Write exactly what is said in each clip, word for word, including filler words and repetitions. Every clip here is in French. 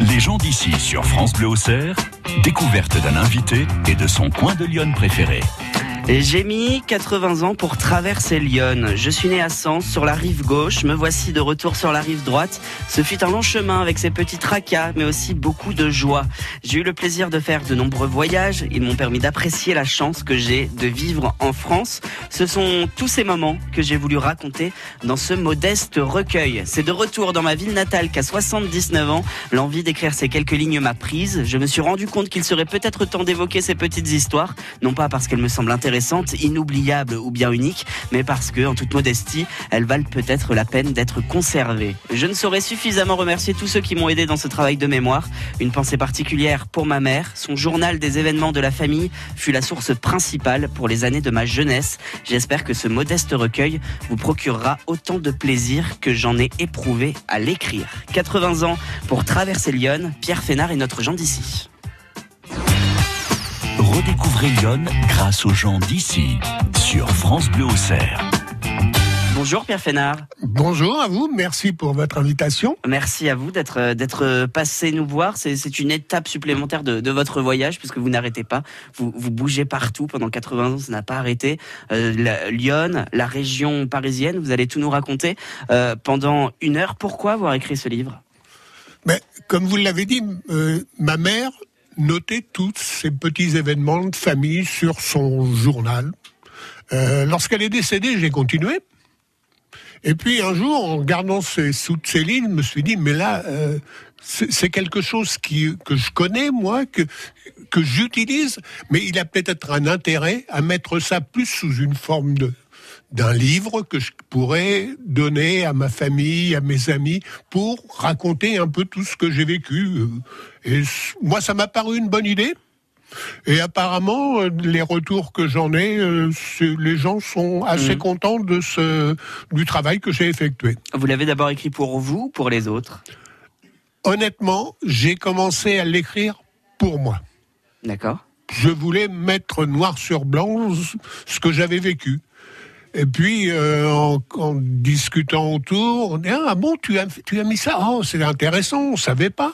Les gens d'ici sur France Bleu Auxerre, découverte d'un invité et de son coin de Lyon préféré. J'ai mis quatre-vingts ans pour traverser Lyon. Je suis né à Sens, sur la rive gauche. Me voici de retour sur la rive droite. Ce fut un long chemin avec ses petits tracas, mais aussi beaucoup de joie. J'ai eu le plaisir de faire de nombreux voyages. Ils m'ont permis d'apprécier la chance que j'ai de vivre en France. Ce sont tous ces moments que j'ai voulu raconter dans ce modeste recueil. C'est de retour dans ma ville natale qu'à soixante-dix-neuf ans, l'envie d'écrire ces quelques lignes m'a prise. Je me suis rendu compte qu'il serait peut-être temps d'évoquer ces petites histoires, non pas parce qu'elles me semblent intéressantes, inoubliable ou bien unique, mais parce que, en toute modestie, elles valent peut-être la peine d'être conservées. Je ne saurais suffisamment remercier tous ceux qui m'ont aidé dans ce travail de mémoire. Une pensée particulière pour ma mère. Son journal des événements de la famille fut la source principale pour les années de ma jeunesse. J'espère que ce modeste recueil vous procurera autant de plaisir que j'en ai éprouvé à l'écrire. quatre-vingts ans pour traverser Lyon, Pierre Fénard et notre Jean d'ici. Redécouvrez Lyon grâce aux gens d'ici sur France Bleu Auxerre. Bonjour Pierre Fénard. Bonjour à vous, merci pour votre invitation. Merci à vous d'être, d'être passé nous voir. C'est, c'est une étape supplémentaire de, de votre voyage puisque vous n'arrêtez pas. Vous, vous bougez partout pendant quatre-vingts ans, ça n'a pas arrêté. Euh, la, Lyon, la région parisienne, vous allez tout nous raconter euh, pendant une heure. Pourquoi avoir écrit ce livre ? Mais, comme vous l'avez dit, euh, ma mère noter tous ces petits événements de famille sur son journal. Euh, lorsqu'elle est décédée, j'ai continué. Et puis un jour, en regardant ces, sous ces lignes, je me suis dit, mais là, euh, c'est, c'est quelque chose qui, que je connais, moi, que, que j'utilise, mais il a peut-être un intérêt à mettre ça plus sous une forme de, d'un livre que je pourrais donner à ma famille, à mes amis, pour raconter un peu tout ce que j'ai vécu. Et moi, ça m'a paru une bonne idée. Et apparemment, les retours que j'en ai, les gens sont assez mmh. contents de ce, du travail que j'ai effectué. Vous l'avez d'abord écrit pour vous ou pour les autres ? Honnêtement, j'ai commencé à l'écrire pour moi. D'accord. Je voulais mettre noir sur blanc ce que j'avais vécu. Et puis, euh, en, en discutant autour, on dit « Ah bon, tu as, tu as mis ça ? Oh, c'est intéressant, on ne savait pas ».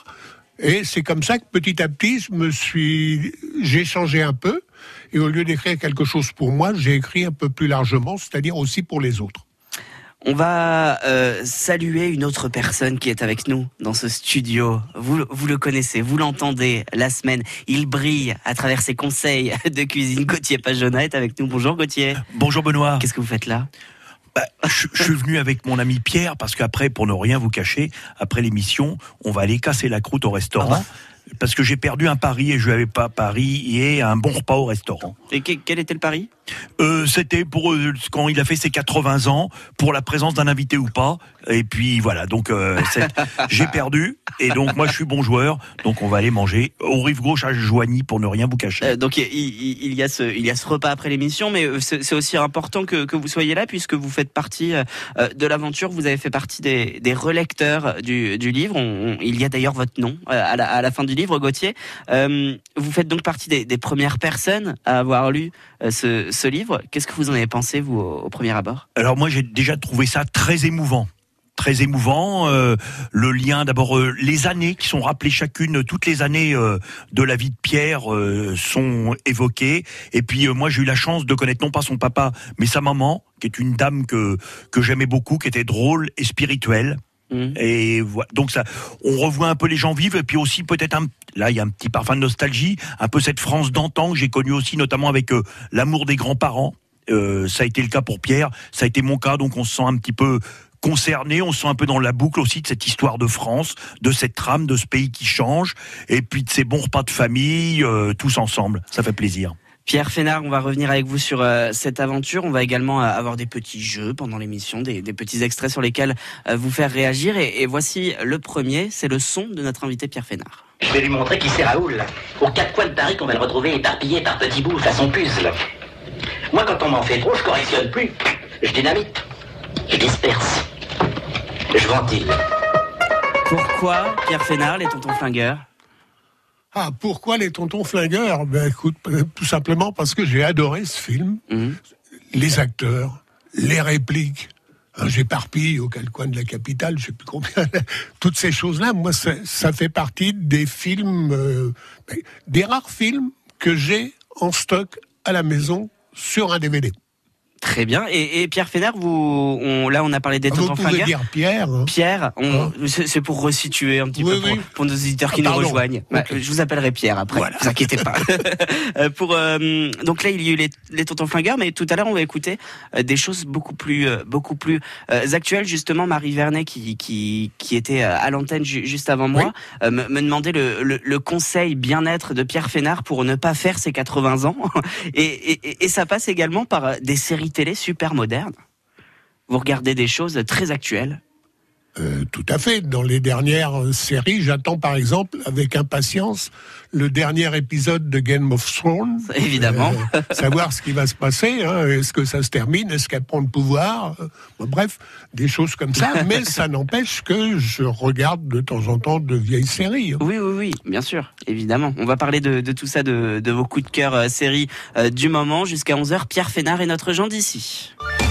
Et c'est comme ça que petit à petit, je me suis, j'ai changé un peu. Et au lieu d'écrire quelque chose pour moi, j'ai écrit un peu plus largement, c'est-à-dire aussi pour les autres. On va euh, saluer une autre personne qui est avec nous dans ce studio. Vous, vous le connaissez, vous l'entendez la semaine. Il brille à travers ses conseils de cuisine. Gauthier Pajonat est avec nous. Bonjour Gauthier. Bonjour Benoît. Qu'est-ce que vous faites là ? Bah, je, je suis venu avec mon ami Pierre parce qu'après, pour ne rien vous cacher, après l'émission, on va aller casser la croûte au restaurant. Ah, parce que j'ai perdu un pari et je n'avais pas pari et un bon repas au restaurant. Et quel était le pari ? Euh, c'était pour euh, quand il a fait ses quatre-vingts ans, pour la présence d'un invité ou pas. Et puis voilà, donc euh, j'ai perdu. Et donc moi je suis bon joueur, donc on va aller manger au rive gauche à Joigny pour ne rien vous cacher. Euh, donc il, il, y a ce, il y a ce repas après l'émission, mais c'est, c'est aussi important que, que vous soyez là puisque vous faites partie euh, de l'aventure. Vous avez fait partie des, des relecteurs du, du livre. On, on, il y a d'ailleurs votre nom euh, à, la, à la fin du livre, Gauthier. Euh, vous faites donc partie des, des premières personnes à avoir lu euh, ce ce livre. Qu'est-ce que vous en avez pensé, vous, au premier abord ? Alors moi, j'ai déjà trouvé ça très émouvant. Très émouvant. Euh, le lien, d'abord, euh, les années qui sont rappelées chacune, toutes les années euh, de la vie de Pierre euh, sont évoquées. Et puis, euh, moi, j'ai eu la chance de connaître non pas son papa, mais sa maman, qui est une dame que, que j'aimais beaucoup, qui était drôle et spirituelle. Mmh. Et voilà. Donc, ça, on revoit un peu les gens vivre. Et puis aussi, peut-être un Là, il y a un petit parfum de nostalgie, un peu cette France d'antan que j'ai connue aussi, notamment avec euh, l'amour des grands-parents. Euh, ça a été le cas pour Pierre, ça a été mon cas, donc on se sent un petit peu concerné, on se sent un peu dans la boucle aussi de cette histoire de France, de cette trame, de ce pays qui change, et puis de ces bons repas de famille, euh, tous ensemble, ça fait plaisir. Pierre Fénard, on va revenir avec vous sur euh, cette aventure. On va également euh, avoir des petits jeux pendant l'émission, des, des petits extraits sur lesquels euh, vous faire réagir. Et, et voici le premier, c'est le son de notre invité Pierre Fénard. Je vais lui montrer qui c'est Raoul. Aux quatre coins de Paris qu'on va le retrouver éparpillé par petits bouts façon puzzle. Moi, quand on m'en fait trop, je correctionne plus. Je dynamite. Je disperse. Je ventile. Pourquoi Pierre Fénard, les tontons flingueurs ? Ah, pourquoi les tontons flingueurs ? Ben, écoute, tout simplement parce que j'ai adoré ce film. Mmh. Les acteurs, les répliques, j'éparpille au coin de la capitale, je ne sais plus combien. Toutes ces choses-là, moi, ça, ça fait partie des films, euh, des rares films que j'ai en stock à la maison sur un D V D. Très bien. Et, et Pierre Fénard, vous, on, là, on a parlé des Tontons flingueurs. Vous pouvez dire Pierre. Hein. Pierre, on, hein. c'est, c'est pour resituer un petit oui, peu oui. Pour, pour nos auditeurs ah, qui pardon. nous rejoignent. Okay. Bah, je vous appellerai Pierre après. Voilà. Ne vous inquiétez pas. pour, euh, donc là, il y a eu les, les Tontons flingueurs, mais tout à l'heure, on va écouter des choses beaucoup plus, beaucoup plus euh, actuelles. Justement, Marie Vernet, qui, qui, qui était à l'antenne ju- juste avant moi, oui. euh, me, me demandait le, le, le conseil bien-être de Pierre Fénard pour ne pas faire ses quatre-vingts ans. et, et, et ça passe également par des séries télé super moderne. Vous regardez des choses très actuelles. Euh, tout à fait. Dans les dernières séries, j'attends par exemple avec impatience le dernier épisode de Game of Thrones. Évidemment. Euh, savoir ce qui va se passer. Hein. Est-ce que ça se termine? Est-ce qu'elle prend le pouvoir? Bon, bref, des choses comme ça. Mais ça n'empêche que je regarde de temps en temps de vieilles séries. Hein. Oui, oui, oui. Bien sûr. Évidemment. On va parler de, de tout ça, de, de vos coups de cœur euh, séries euh, du moment. Jusqu'à onze heures, Pierre Fénard et notre Jean d'ici. We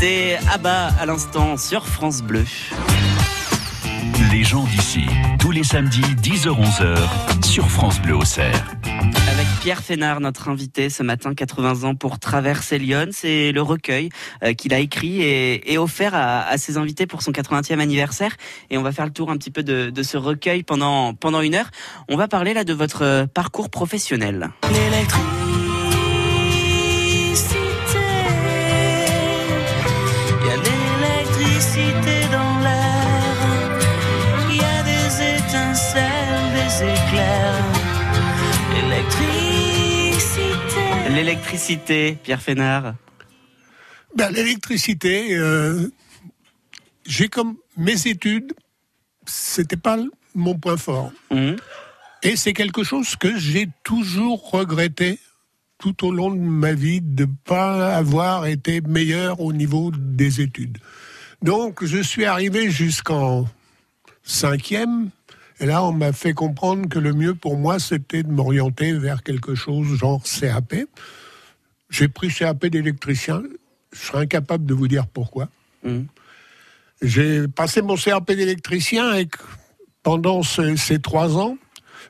C'était Abba à l'instant sur France Bleu. Les gens d'ici, tous les samedis dix heures-onze heures sur France Bleu Auxerre. Avec Pierre Fénard, notre invité ce matin, quatre-vingts ans pour traverser Lyon. C'est le recueil euh, qu'il a écrit et, et offert à, à ses invités pour son quatre-vingtième anniversaire. Et on va faire le tour un petit peu de, de ce recueil pendant, pendant une heure. On va parler là de votre parcours professionnel. L'électricité, il y a l'électricité dans l'air. Il y a des étincelles, des éclairs. L'électricité. L'électricité, Pierre Fénard. Ben, l'électricité, euh, j'ai comme mes études, c'était pas mon point fort. Mmh. Et c'est quelque chose que j'ai toujours regretté tout au long de ma vie, de ne pas avoir été meilleur au niveau des études. Donc, je suis arrivé jusqu'en cinquième. Et là, on m'a fait comprendre que le mieux pour moi, c'était de m'orienter vers quelque chose genre C A P. J'ai pris C A P d'électricien. Je serais incapable de vous dire pourquoi. Mmh. J'ai passé mon C A P d'électricien et pendant ce, ces trois ans,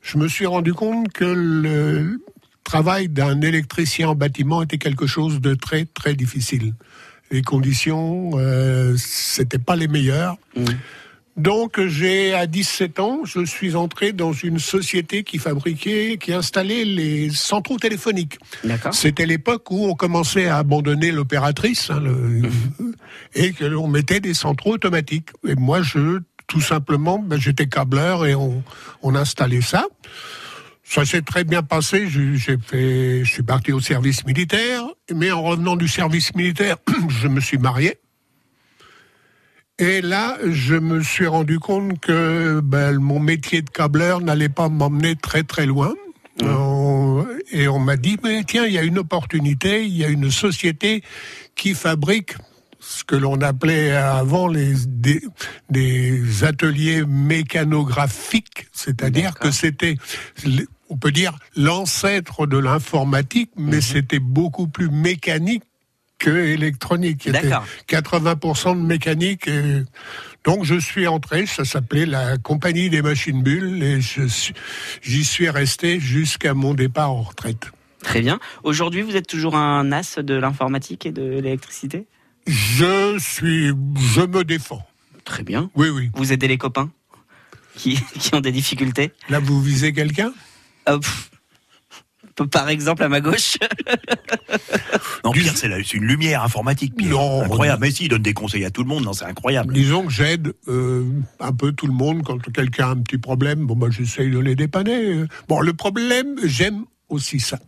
je me suis rendu compte que le travail d'un électricien en bâtiment était quelque chose de très, très difficile. Les conditions, euh, c'était pas les meilleures. Mmh. Donc, j'ai, à dix-sept ans, je suis entré dans une société qui fabriquait, qui installait les centraux téléphoniques. D'accord. C'était l'époque où on commençait à abandonner l'opératrice, hein, le, mmh. et que l'on mettait des centraux automatiques. Et moi, je, tout simplement, ben, j'étais câbleur et on, on installait ça. Ça s'est très bien passé. J'ai, j'ai fait, je suis parti au service militaire, mais en revenant du service militaire, je me suis marié. Et là, je me suis rendu compte que ben, mon métier de câbleur n'allait pas m'emmener très très loin. Mmh. On, et on m'a dit, mais tiens, il y a une opportunité, il y a une société qui fabrique ce que l'on appelait avant les, des, des ateliers mécanographiques, c'est-à-dire D'accord. que c'était... On peut dire l'ancêtre de l'informatique, mais mmh. c'était beaucoup plus mécanique que électronique, qui D'accord. était quatre-vingts pour cent de mécanique. Et... Donc je suis entré, ça s'appelait la Compagnie des machines Bull, et je suis... j'y suis resté jusqu'à mon départ en retraite. Très bien. Aujourd'hui, vous êtes toujours un as de l'informatique et de l'électricité ? Je suis... je me défends. Très bien. Oui, oui. Vous aidez les copains qui, qui ont des difficultés ? Là, vous visez quelqu'un ? euh, Par exemple, à ma gauche. Non, Pierre, c'est, la, c'est une lumière informatique, Pierre. Non, incroyable. Mais si, il donne des conseils à tout le monde. Non, c'est incroyable. Disons que j'aide euh, un peu tout le monde quand quelqu'un a un petit problème. Bon, bah, j'essaye de les dépanner. Bon, le problème, j'aime aussi ça.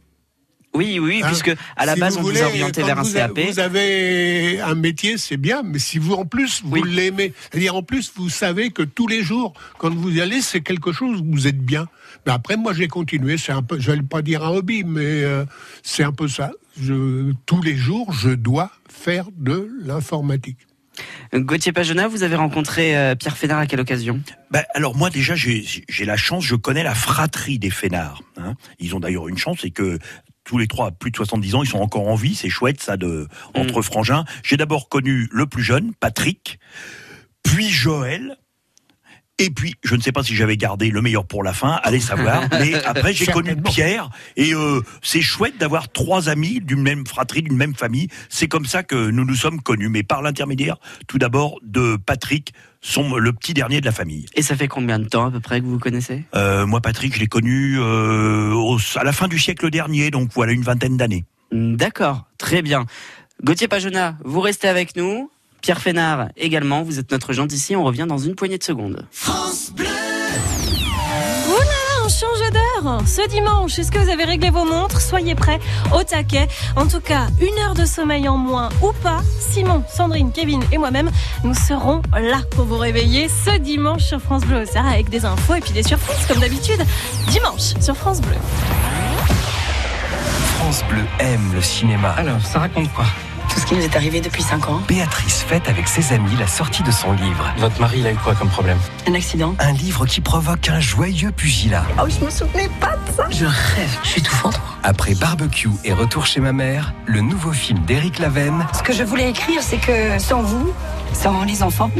Oui, oui, hein, puisque à la si base, vous on voulez, vous orientait vers un C A P. Vous avez un métier, c'est bien, mais si vous, en plus, vous oui. l'aimez, c'est-à-dire, en plus, vous savez que tous les jours, quand vous y allez, c'est quelque chose où vous êtes bien. Mais après, moi, j'ai continué, c'est un peu, je vais pas dire un hobby, mais euh, c'est un peu ça. Je, tous les jours, je dois faire de l'informatique. Gauthier Pajonat, vous avez rencontré euh, Pierre Fénard à quelle occasion ? Bah, alors moi déjà, j'ai, j'ai la chance, je connais la fratrie des Fénards. Hein. Ils ont d'ailleurs une chance, c'est que tous les trois, plus de soixante-dix ans, ils sont encore en vie. C'est chouette, ça, de, entre mmh. frangins. J'ai d'abord connu le plus jeune, Patrick, puis Joël, et puis, je ne sais pas si j'avais gardé le meilleur pour la fin, allez savoir, mais après, j'ai connu Pierre, et euh, c'est chouette d'avoir trois amis d'une même fratrie, d'une même famille. C'est comme ça que nous nous sommes connus, mais par l'intermédiaire, tout d'abord, de Patrick, son, le petit dernier de la famille. Et ça fait combien de temps à peu près que vous vous connaissez ? euh, Moi, Patrick, je l'ai connu euh, au, à la fin du siècle dernier, donc voilà une vingtaine d'années. D'accord, très bien. Gauthier Pajonat, vous restez avec nous. Pierre Fénard également, vous êtes notre gentil ici, on revient dans une poignée de secondes. France Bleu. Oula, on change d'heure. Ce dimanche, est-ce que vous avez réglé vos montres ? Soyez prêts, au taquet. En tout cas, une heure de sommeil en moins ou pas, Simon, Sandrine, Kevin et moi-même, nous serons là pour vous réveiller ce dimanche sur France Bleu Auxerre avec des infos et puis des surprises comme d'habitude. Dimanche sur France Bleu. France Bleu aime le cinéma. Alors, ça raconte quoi ? Tout ce qui nous est arrivé depuis cinq ans. Béatrice fête avec ses amis la sortie de son livre. Votre mari, il a eu quoi comme problème ? Un accident. Un livre qui provoque un joyeux pugilat. Oh, je me souvenais pas de ça. Je rêve. Je suis tout fantôme. Après Barbecue et Retour chez ma mère, le nouveau film d'Éric Laven. Ce que je voulais écrire, c'est que sans vous, sans les enfants,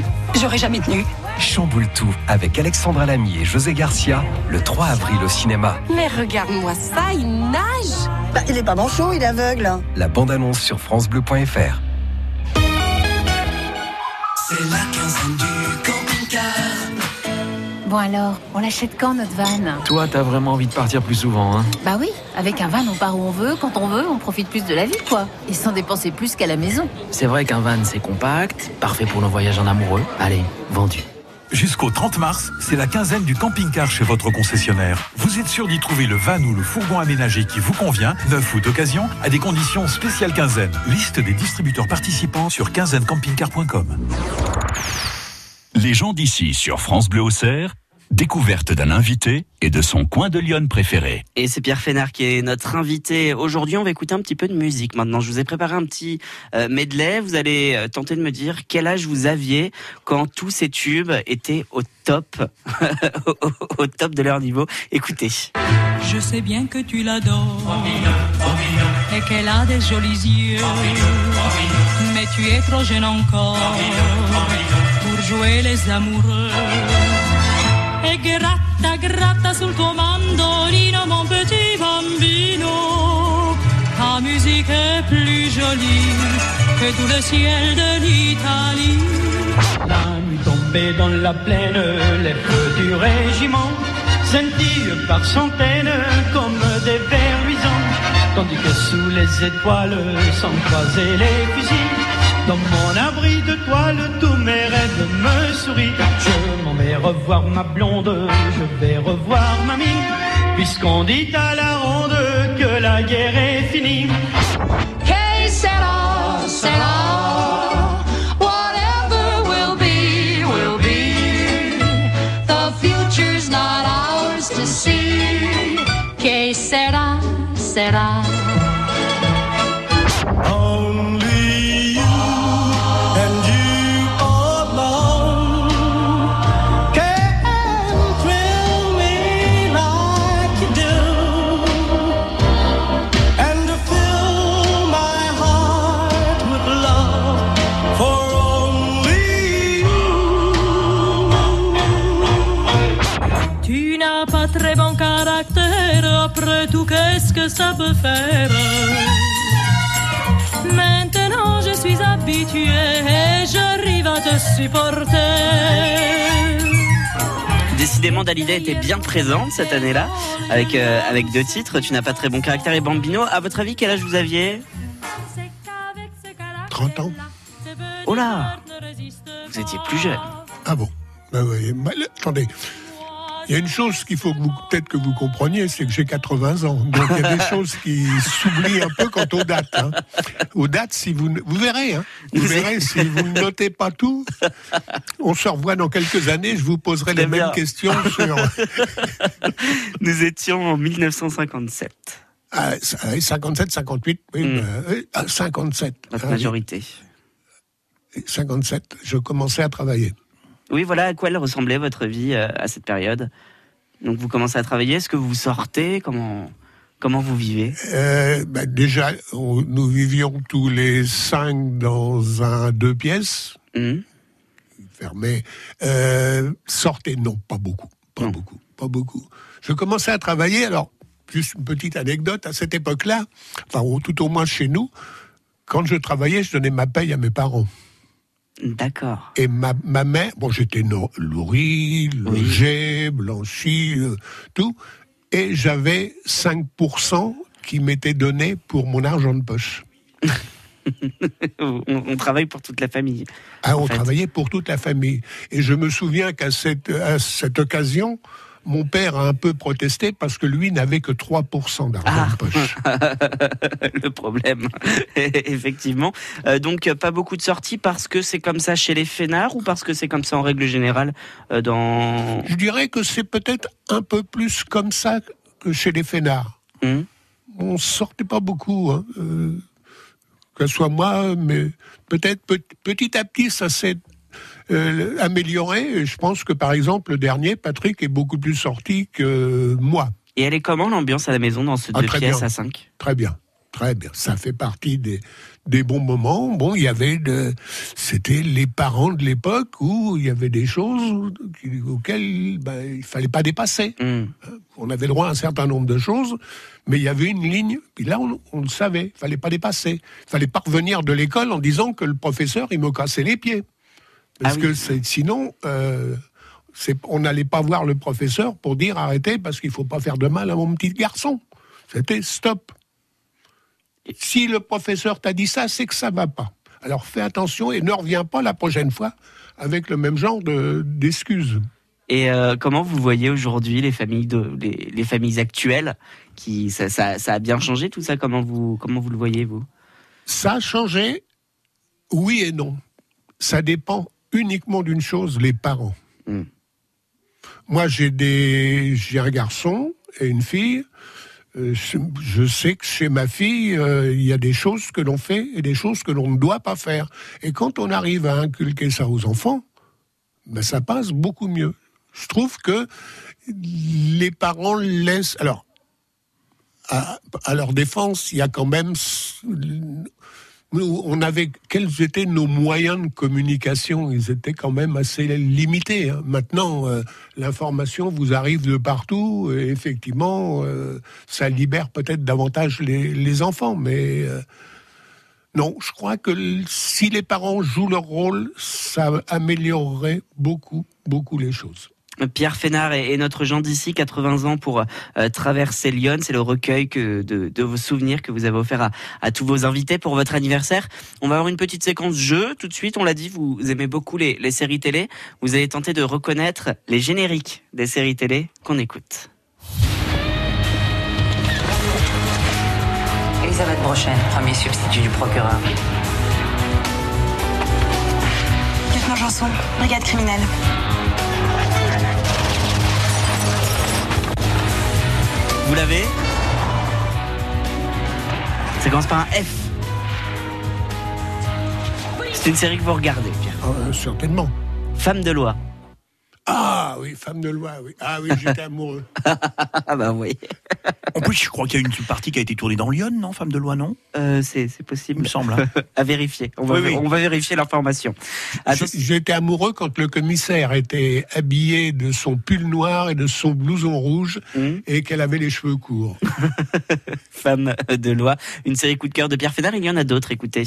j'aurais jamais tenu. Chamboule tout avec Alexandra Lamy et José Garcia, le trois avril au cinéma. Mais regarde-moi ça, il nage. Bah, il est pas manchot, il est aveugle. La bande-annonce sur francebleu point fr. C'est la quinzaine du camping-car. Bon alors, on l'achète quand notre van? Toi, t'as vraiment envie de partir plus souvent, hein? Bah oui, avec un van, on part où on veut, quand on veut, on profite plus de la vie, quoi. Et sans dépenser plus qu'à la maison. C'est vrai qu'un van, c'est compact, parfait pour nos voyages en amoureux. Allez, vendu. Jusqu'au trente mars, c'est la quinzaine du camping-car chez votre concessionnaire. Vous êtes sûr d'y trouver le van ou le fourgon aménagé qui vous convient, neuf ou d'occasion, à des conditions spéciales quinzaine. Liste des distributeurs participants sur quinzaine camping car point com. Les gens d'ici sur France Bleu Auxerre. Découverte d'un invité et de son coin de Lyon préféré. Et c'est Pierre Fénard qui est notre invité. Aujourd'hui, on va écouter un petit peu de musique maintenant. Je vous ai préparé un petit euh, medley. Vous allez euh, tenter de me dire quel âge vous aviez quand tous ces tubes étaient au top, au, au, au top de leur niveau. Écoutez. Je sais bien que tu l'adores, oh, mignon, oh, mignon. Et qu'elle a des jolis yeux, oh, mignon, oh, mignon. Mais tu es trop jeune encore, oh, mignon, oh, mignon. Pour jouer les amoureux. E gratta, gratta sul tuo mandolino, mon petit bambino. Ta musique est plus jolie que tout le ciel de l'Italie. La nuit tombée dans la plaine, les feux du régiment scintillent par centaines comme des vers luisants. Tandis que sous les étoiles s'encroisaient les fusils. Dans mon abri de toile, tous mes rêves me sourient. Je m'en vais revoir ma blonde, je vais revoir ma mine, puisqu'on dit à la ronde que la guerre est finie. Hey, c'est là, c'est là. Whatever will be, will be. The future's not ours to see. Hey, c'est là, c'est là. Qu'est-ce que ça peut faire? Maintenant je suis habitué et j'arrive à te supporter. Décidément, Dalida était bien présente cette année-là, avec, euh, avec deux titres, Tu n'as pas très bon caractère et Bambino. À votre avis, quel âge vous aviez? trente ans. Oh là! Vous étiez plus jeune. Ah bon? Bah oui, mal... attendez. Il y a une chose qu'il faut que vous, peut-être que vous compreniez, c'est que j'ai quatre-vingts ans. Donc il y a des choses qui s'oublient un peu quant aux dates. Hein. Aux dates, si vous, vous verrez, hein. Vous verrez, si vous ne notez pas tout, on se revoit dans quelques années, je vous poserai les mêmes questions sur... Nous étions en mille neuf cent cinquante-sept. Ah, cinquante-sept, cinquante-huit, oui, mmh. bah, cinquante-sept. Notre majorité. cinquante-sept, je commençais à travailler. Oui, voilà à quoi elle ressemblait votre vie euh, à cette période. Donc vous commencez à travailler, est-ce que vous sortez? Comment, comment vous vivez? euh, bah Déjà, on, nous vivions tous les cinq dans un deux pièces, mmh. fermé. Euh, sortez, non, pas beaucoup, pas non. beaucoup, pas beaucoup. Je commençais à travailler, alors, juste une petite anecdote, à cette époque-là, enfin, tout au moins chez nous, quand je travaillais, je donnais ma paye à mes parents. D'accord. Et ma, ma mère, bon, j'étais no, nourri, logé, oui. blanchi, euh, tout, et j'avais cinq pour cent qui m'était donné pour mon argent de poche. on, on travaille pour toute la famille. Ah, on fait. travaillait pour toute la famille. Et je me souviens qu'à cette, à cette occasion, mon père a un peu protesté parce que lui n'avait que trois pour cent d'argent ah. de poche. Le problème, effectivement. Euh, donc, pas beaucoup de sorties parce que c'est comme ça chez les Fénards ou parce que c'est comme ça en règle générale euh, dans... Je dirais que c'est peut-être un peu plus comme ça que chez les Fénards. Mmh. On ne sortait pas beaucoup, hein. euh, que ce soit moi, mais peut-être pe- petit à petit, ça s'est... Euh, amélioré, je pense que par exemple le dernier, Patrick, est beaucoup plus sorti que moi. Et elle est comment l'ambiance à la maison dans ce ah, deux pièces bien. À cinq? Très bien, très bien. Ça fait partie des, des bons moments. Bon, il y avait de, c'était les parents de l'époque où il y avait des choses auxquelles ben, il fallait pas dépasser. Mmh. On avait droit à un certain nombre de choses, mais il y avait une ligne. Puis là, on, on le savait, il fallait pas dépasser. Il fallait pas revenir de l'école en disant que le professeur il me cassait les pieds, parce ah oui. que c'est, sinon. Euh, C'est, on n'allait pas voir le professeur pour dire arrêtez parce qu'il ne faut pas faire de mal à mon petit garçon. C'était stop. Si le professeur t'a dit ça, c'est que ça ne va pas. Alors fais attention et ne reviens pas la prochaine fois avec le même genre de, d'excuses. Et euh, comment vous voyez aujourd'hui les familles, de, les, les familles actuelles qui, ça, ça, ça a bien changé tout ça, comment vous, comment vous le voyez vous? Ça a changé, oui et non. Ça dépend uniquement d'une chose, les parents. Mmh. Moi, j'ai, des... j'ai un garçon et une fille. Euh, je sais que chez ma fille, euh, il y a des choses que l'on fait et des choses que l'on ne doit pas faire. Et quand on arrive à inculquer ça aux enfants, ben, ça passe beaucoup mieux. Je trouve que les parents laissent... Alors, à, à leur défense, il y a quand même... Nous, on avait, quels étaient nos moyens de communication? Ils étaient quand même assez limités. Hein. Maintenant, euh, l'information vous arrive de partout. Et effectivement, euh, ça libère peut-être davantage les, les enfants. Mais euh, non, je crois que l- si les parents jouent leur rôle, ça améliorerait beaucoup, beaucoup les choses. Pierre Fénard et notre Jean d'ici, quatre-vingts ans pour euh, traverser Lyon. C'est le recueil que, de, de vos souvenirs que vous avez offert à, à tous vos invités pour votre anniversaire. On va avoir une petite séquence jeu tout de suite. On l'a dit, vous aimez beaucoup les, les séries télé. Vous allez tenter de reconnaître les génériques des séries télé qu'on écoute. Elisabeth Brochet, premier substitut du procureur. Lieutenant Janson, brigade criminelle. Vous l'avez? Ça commence par un F. C'est une série que vous regardez, Pierre. Euh, certainement. Femmes de loi. Ah oui, Femmes de loi, oui. Ah oui, j'étais amoureux. Ah bah oui. En plus, je crois qu'il y a une partie qui a été tournée dans Lyon, non? Femmes de loi, non? euh, c'est, c'est possible. Il me semble. Hein. À vérifier. On va, oui, oui. on va vérifier l'information. Attends... J'étais amoureux quand le commissaire était habillé de son pull noir et de son blouson rouge mmh. et qu'elle avait les cheveux courts. Femmes de loi. Une série coup de cœur de Pierre Fénard. Il y en a d'autres, écoutez.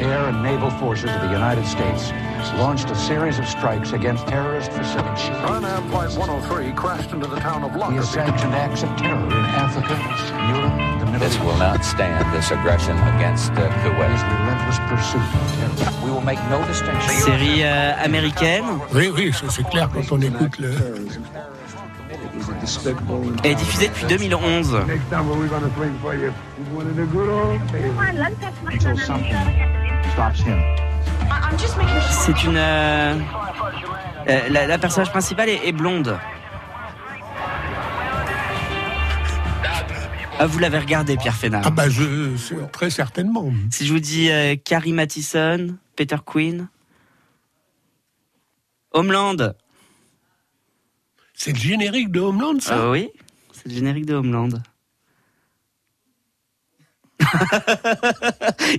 Air and naval forces of the United States launched a series of strikes against terrorist facilities. Pan-Am Flight one oh three crashed into the town of Lockerbie. He has sanctioned acts of terror in Africa, Europe, the Middle East. This will not stand, this aggression against uh, Kuwait. His relentless pursuit of terror. We will make no distinction. Série euh, américaine. Oui, oui, c'est, c'est clair quand on écoute le... Elle est diffusée depuis deux mille onze. C'est une... Euh, la, la personnage principale est, est blonde. Ah, vous l'avez regardé, Pierre Fénard. Ah bah, je, très certainement. Si je vous dis euh, Carrie Mathison, Peter Quinn, Homeland... C'est le générique de Homeland, ça? euh, Oui, c'est le générique de Homeland.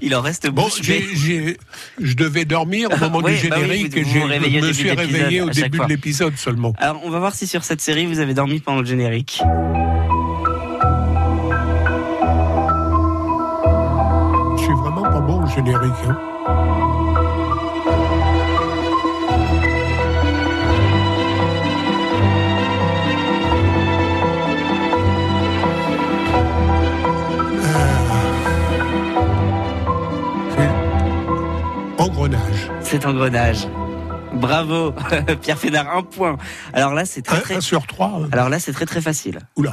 Il en reste beaucoup. Bon, j'ai, j'ai, je devais dormir au moment oui, du générique bah oui, vous, vous et je me suis réveillé au début fois. de l'épisode seulement. Alors, on va voir si sur cette série, vous avez dormi pendant le générique. Je suis vraiment pas bon au générique, hein. Engrenage. C'est Engrenage. Bravo, Pierre Fénard, un point. Alors là, c'est très, un, très... Un sur trois. Euh... Alors là, c'est très, très facile. Oula.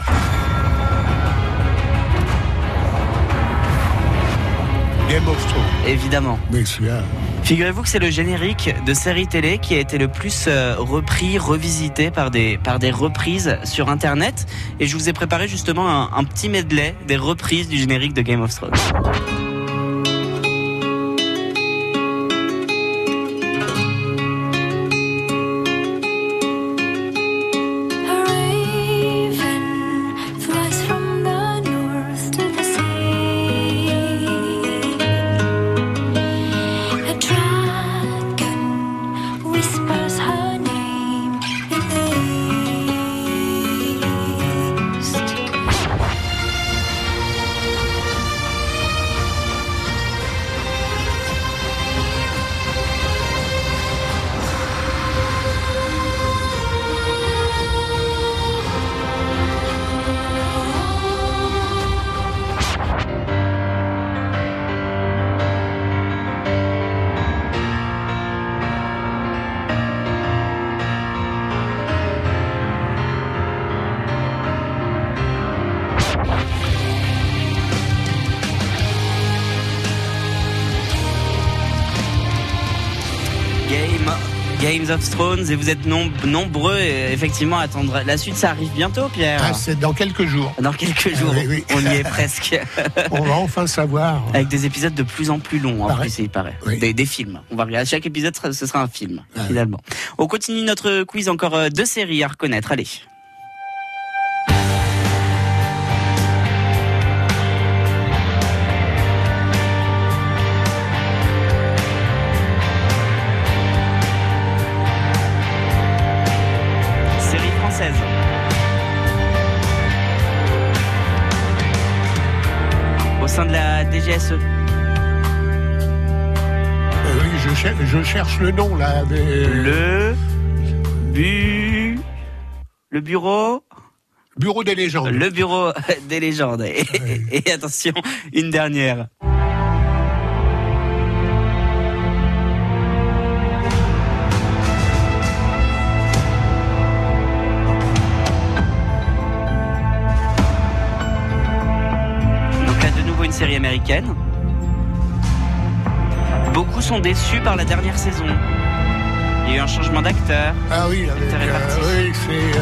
Game of Thrones. Évidemment. Mais c'est... Figurez-vous que c'est le générique de série télé qui a été le plus repris, revisité par des, par des reprises sur Internet. Et je vous ai préparé justement un, un petit medley des reprises du générique de Game of Thrones. Game of Thrones, et vous êtes nom- nombreux et effectivement à attendre la suite. Ça arrive bientôt, Pierre. Ah, c'est dans quelques jours. Dans quelques jours, ah, oui, oui. On y est presque. On va enfin savoir. Avec des épisodes de plus en plus longs, en plus, il paraît. Oui. Des, des films. On va regarder. Chaque épisode, ce sera un film, ah, finalement. Oui. On continue notre quiz, encore deux séries à reconnaître. Allez. D G S E. Euh, oui, je, cher- je cherche le nom là. Mais... Le bu... le bureau. Bureau des légendes. Le bureau des légendes. Et, ouais. et, et attention, une dernière. Série américaine. Beaucoup sont déçus par la dernière saison. Il y a eu un changement d'acteur. Ah oui, avec, euh, oui c'est euh...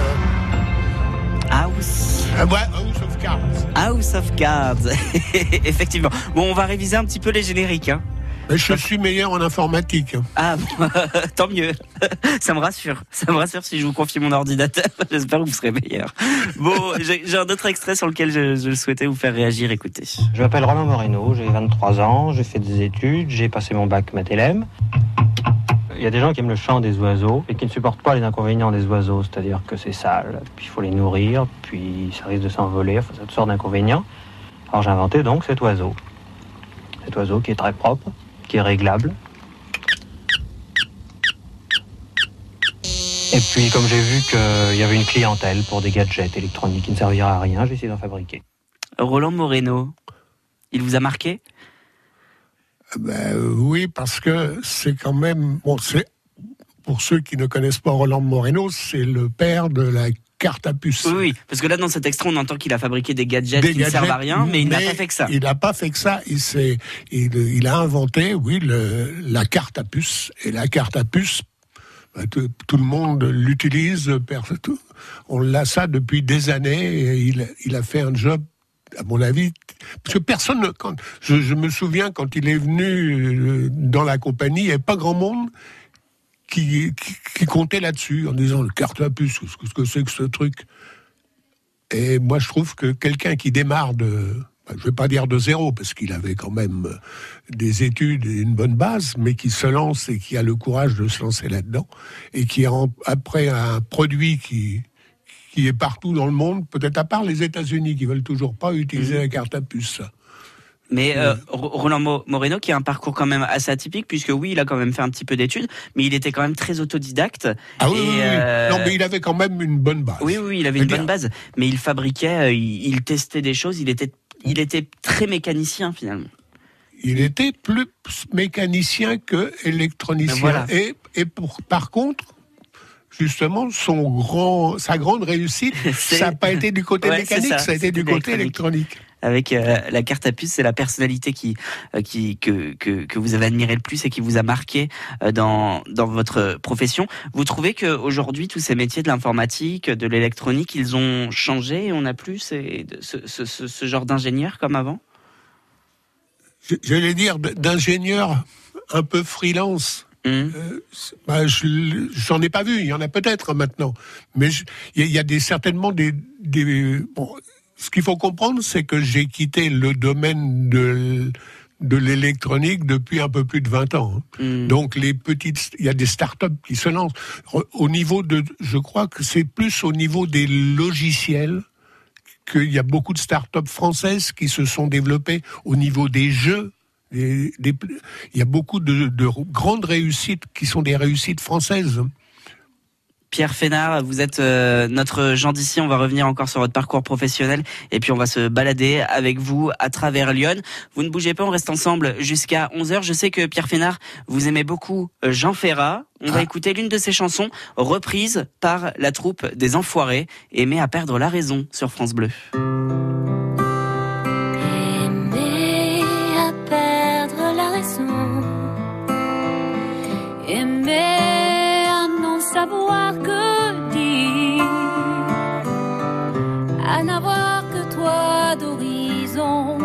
House. Ah ouais, House of Cards. House of Cards. Effectivement. Bon, on va réviser un petit peu les génériques. Hein. Je suis meilleur en informatique. Ah, bon, euh, tant mieux. Ça me rassure. Ça me rassure si je vous confie mon ordinateur. J'espère que vous serez meilleur. Bon, j'ai, j'ai un autre extrait sur lequel je, je souhaitais vous faire réagir. Écoutez. Je m'appelle Roland Morero, j'ai vingt-trois ans, j'ai fait des études, j'ai passé mon bac maths L M. Il y a des gens qui aiment le chant des oiseaux et qui ne supportent pas les inconvénients des oiseaux, c'est-à-dire que c'est sale, puis il faut les nourrir, puis ça risque de s'envoler, enfin, ça a toutes sortes d'inconvénients. Alors j'ai inventé donc cet oiseau. Cet oiseau qui est très propre, qui est réglable. Et puis, comme j'ai vu qu'il y avait une clientèle pour des gadgets électroniques qui ne serviraient à rien, j'ai essayé d'en fabriquer. Roland Morero, il vous a marqué ? Ben, oui, parce que c'est quand même... Bon, c'est, pour ceux qui ne connaissent pas Roland Morero, c'est le père de la carte à puce. Oui, oui, parce que là, dans cet extrait, on entend qu'il a fabriqué des gadgets des qui gadgets, ne servent à rien, mais il mais n'a pas fait que ça. Il n'a pas fait que ça. Il, s'est, il, il a inventé, oui, le, la carte à puce. Et la carte à puce, bah, tout, tout le monde l'utilise. On l'a ça depuis des années. Et il, il a fait un job, à mon avis, parce que personne... Quand, je, je me souviens, quand il est venu dans la compagnie, il n'y avait pas grand monde Qui, qui, qui comptait là-dessus, en disant le carte à puce, qu'est-ce que c'est que ce truc ? Et moi, je trouve que quelqu'un qui démarre de... Je ne vais pas dire de zéro, parce qu'il avait quand même des études et une bonne base, mais qui se lance et qui a le courage de se lancer là-dedans, et qui a, après, un produit qui, qui est partout dans le monde, peut-être à part les États-Unis, qui ne veulent toujours pas utiliser mmh. la carte à puce. Mais euh, Roland Morero qui a un parcours quand même assez atypique, puisque oui, il a quand même fait un petit peu d'études, mais il était quand même très autodidacte. Ah oui, et oui, oui. Euh... non mais il avait quand même une bonne base. Oui, oui, il avait C'est-à-dire... une bonne base, mais il fabriquait, il, il testait des choses, il était, il était très mécanicien finalement. Il était plus mécanicien que électronicien. Ben voilà. Et, et pour, par contre... Justement, son grand, sa grande réussite, c'est... ça n'a pas été du côté ouais, mécanique, ça. ça a été C'était du côté électronique. Avec euh, la carte à puce, c'est la personnalité qui, euh, qui, que, que, que vous avez admiré le plus et qui vous a marqué euh, dans, dans votre profession. Vous trouvez qu'aujourd'hui, tous ces métiers de l'informatique, de l'électronique, ils ont changé et on n'a plus ces, ce, ce, ce, ce genre d'ingénieurs comme avant ? J'allais dire d'ingénieurs un peu freelance. Mmh. Euh, bah, je, j'en ai pas vu, il y en a peut-être maintenant, mais il y, y a des, certainement des, des bon, ce qu'il faut comprendre, c'est que j'ai quitté le domaine de, de l'électronique depuis un peu plus de vingt ans. Mmh. Donc les petites, il y a des start-up qui se lancent au niveau de, je crois que c'est plus au niveau des logiciels qu'il y a beaucoup de start-up françaises qui se sont développées au niveau des jeux. Des, des, il y a beaucoup de, de grandes réussites qui sont des réussites françaises. Pierre Fénard, vous êtes euh, notre Jean d'ici. On va revenir encore sur votre parcours professionnel et puis on va se balader avec vous à travers Lyon. Vous ne bougez pas, on reste ensemble jusqu'à onze heures. Je sais que Pierre Fénard, vous aimez beaucoup Jean Ferrat. On ah. va écouter l'une de ses chansons reprise par la troupe des Enfoirés, Aimer à perdre la raison sur France Bleu. Aimer savoir que dire, à n'avoir que toi d'horizon,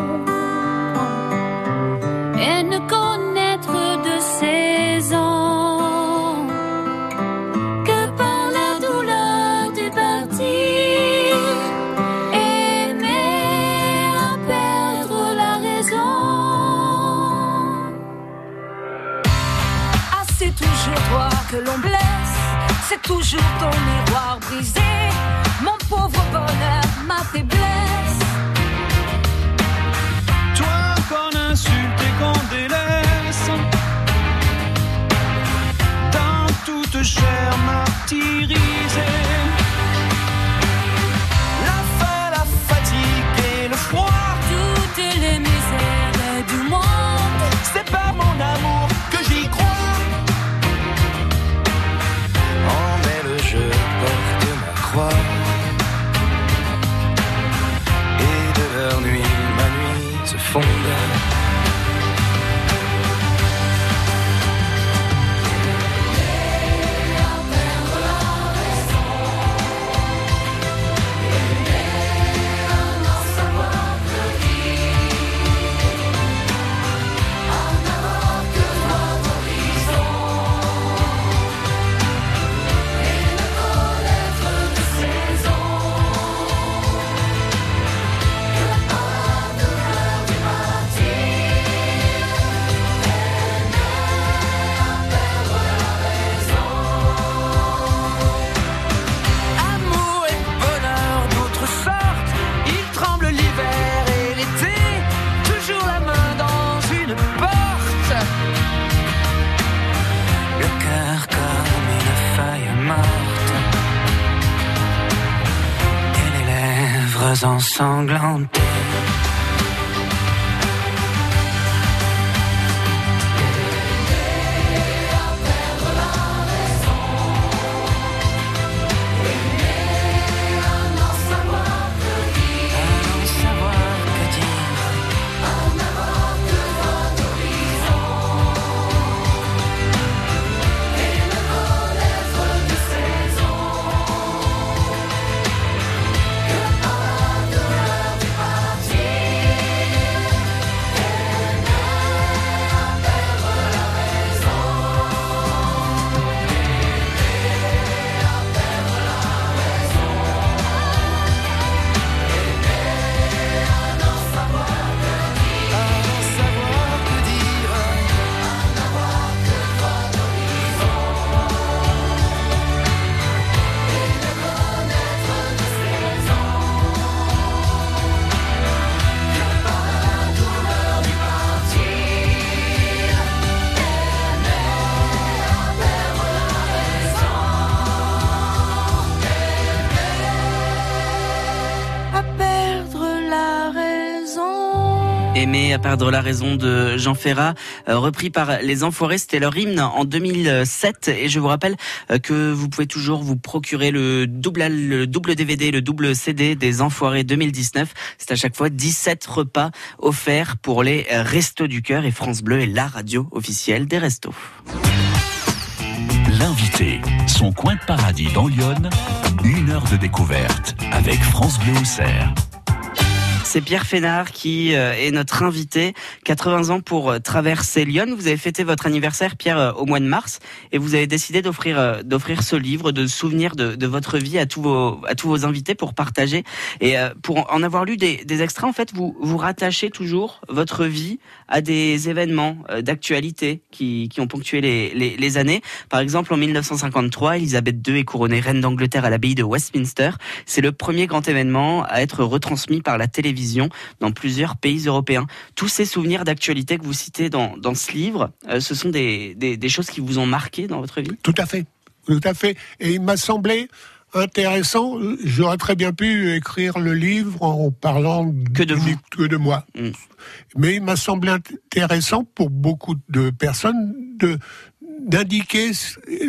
et ne connaître de saison que par la douleur du partir, aimer à perdre la raison. Ah, c'est toujours toi que l'on blesse, c'est toujours ton miroir brisé, mon pauvre bonheur, ma faiblesse. Toi qu'on insulte et qu'on délaisse, dans toute chair martyrisée. La faim, la fatigue et le froid, toutes les misères du monde. C'est pas mon amour que j'y crois. Je porte ma croix, et de leur nuit, ma nuit se fonde. Ensanglante. Aimer à perdre la raison de Jean Ferrat, repris par Les Enfoirés, c'était leur hymne en deux mille sept, et je vous rappelle que vous pouvez toujours vous procurer le double, le double D V D, le double C D des Enfoirés deux mille dix-neuf, c'est à chaque fois dix-sept repas offerts pour les Restos du Cœur, et France Bleu est la radio officielle des restos. L'invité, son coin de paradis dans Lyon, une heure de découverte avec France Bleu Auxerre. C'est Pierre Fénard qui est notre invité, quatre-vingts ans pour traverser Lyon. Vous avez fêté votre anniversaire, Pierre, au mois de mars, et vous avez décidé d'offrir d'offrir ce livre de souvenirs de, de votre vie à tous vos à tous vos invités pour partager. Et pour en avoir lu des, des extraits, en fait, vous vous rattachez toujours votre vie à des événements d'actualité qui qui ont ponctué les les, les années. Par exemple, en mille neuf cent cinquante-trois, Elisabeth deux est couronnée reine d'Angleterre à l'abbaye de Westminster. C'est le premier grand événement à être retransmis par la télévision dans plusieurs pays européens. Tous ces souvenirs d'actualité que vous citez dans, dans ce livre, euh, ce sont des, des, des choses qui vous ont marqué dans votre vie ? Tout à fait, tout à fait. Et il m'a semblé intéressant, j'aurais très bien pu écrire le livre en parlant que de, vous. Que de moi. Mmh. Mais il m'a semblé intéressant pour beaucoup de personnes de, d'indiquer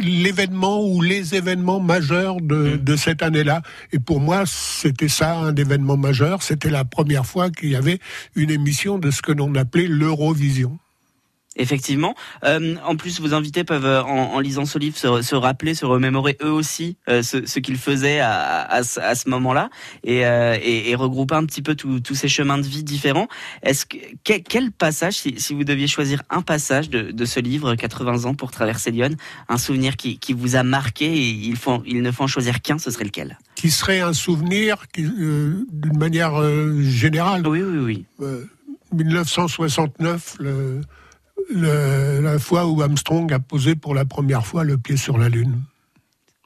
l'événement ou les événements majeurs de, mmh. de cette année-là. Et pour moi, c'était ça, un événement majeur. C'était la première fois qu'il y avait une émission de ce que l'on appelait l'Eurovision. Effectivement. Euh, en plus, vos invités peuvent, en, en lisant ce livre, se, se rappeler, se remémorer eux aussi euh, ce, ce qu'ils faisaient à, à, à ce moment-là et, euh, et, et regrouper un petit peu tous ces chemins de vie différents. Est-ce que, quel, quel passage, si, si vous deviez choisir un passage de, de ce livre, quatre-vingts ans pour traverser Lyon, un souvenir qui, qui vous a marqué et il, faut, il ne faut en choisir qu'un, ce serait lequel ? Qui serait un souvenir qui, euh, d'une manière euh, générale. Oui, oui, oui. Euh, mille neuf cent soixante-neuf, le... Le, la fois où Armstrong a posé pour la première fois le pied sur la Lune.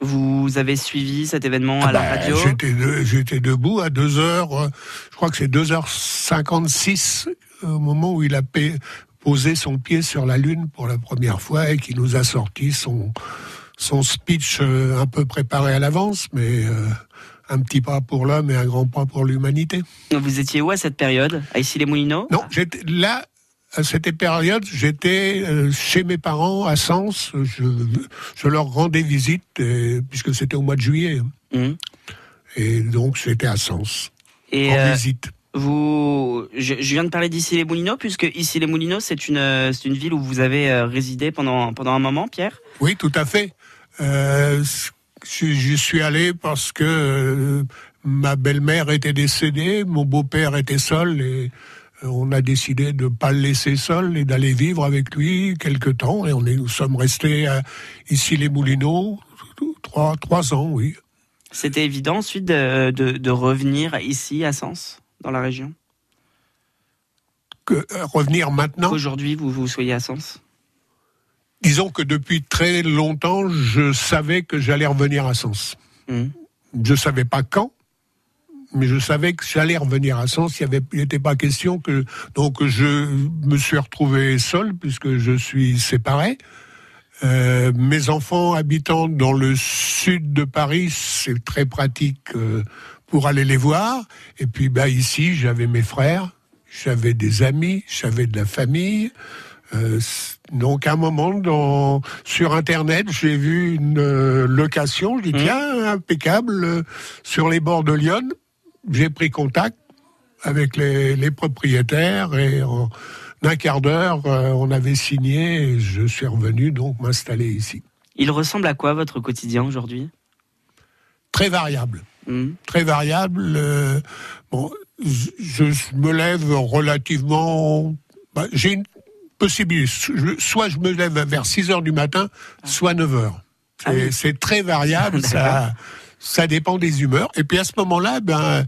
Vous avez suivi cet événement à ah la bah, radio ? j'étais, de, j'étais debout à deux heures, je crois que c'est deux heures cinquante-six, au moment où il a p- posé son pied sur la Lune pour la première fois et qui nous a sorti son, son speech un peu préparé à l'avance, mais... Euh, un petit pas pour l'homme et un grand pas pour l'humanité. Vous étiez où à cette période ? À Issy-les-Moulineaux ? Non, j'étais là... À cette période, j'étais chez mes parents à Sens. Je, je leur rendais visite, et, puisque c'était au mois de juillet. Mmh. Et donc, j'étais à Sens, et en euh, visite. Vous, je, je viens de parler d'Issy-les-Moulineaux, puisque Issy-les-Moulineaux, c'est une, c'est une ville où vous avez résidé pendant, pendant un moment, Pierre ? Oui, tout à fait. Euh, j'y suis allé parce que euh, ma belle-mère était décédée, mon beau-père était seul et... On a décidé de ne pas le laisser seul et d'aller vivre avec lui quelques temps. Et on est, nous sommes restés à Issy-les-Moulineaux, trois, trois ans, oui. C'était évident ensuite de, de, de revenir ici, à Sens, dans la région ? Que, revenir maintenant ? Qu'aujourd'hui, vous, vous soyez à Sens ? Disons que depuis très longtemps, je savais que j'allais revenir à Sens. Mmh. Je ne savais pas quand. Mais je savais que j'allais revenir à Sens, il n'était pas question que... Donc je me suis retrouvé seul, puisque je suis séparé. Euh, mes enfants habitant dans le sud de Paris, c'est très pratique euh, pour aller les voir. Et puis bah, ici, j'avais mes frères, j'avais des amis, j'avais de la famille. Euh, donc à un moment, dans, sur Internet, j'ai vu une location, je dis mmh. tiens, impeccable, euh, sur les bords de Lyon. J'ai pris contact avec les, les propriétaires et en un quart d'heure, on avait signé et je suis revenu donc m'installer ici. Il ressemble à quoi votre quotidien aujourd'hui ? Très variable. Mmh. Très variable. Euh, bon, je, je me lève relativement... Bah, j'ai une possibilité. Je, soit je me lève vers six heures du matin, ah. soit neuf heures. C'est, ah oui. c'est très variable, ça... Ça dépend des humeurs. Et puis à ce moment-là, ben,